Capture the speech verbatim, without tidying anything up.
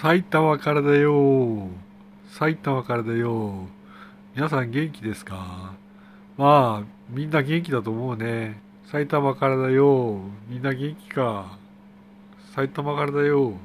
埼玉からだよ。埼玉からだよ。皆さん元気ですか？まあ、みんな元気だと思うね。埼玉からだよ。みんな元気か。埼玉からだよ。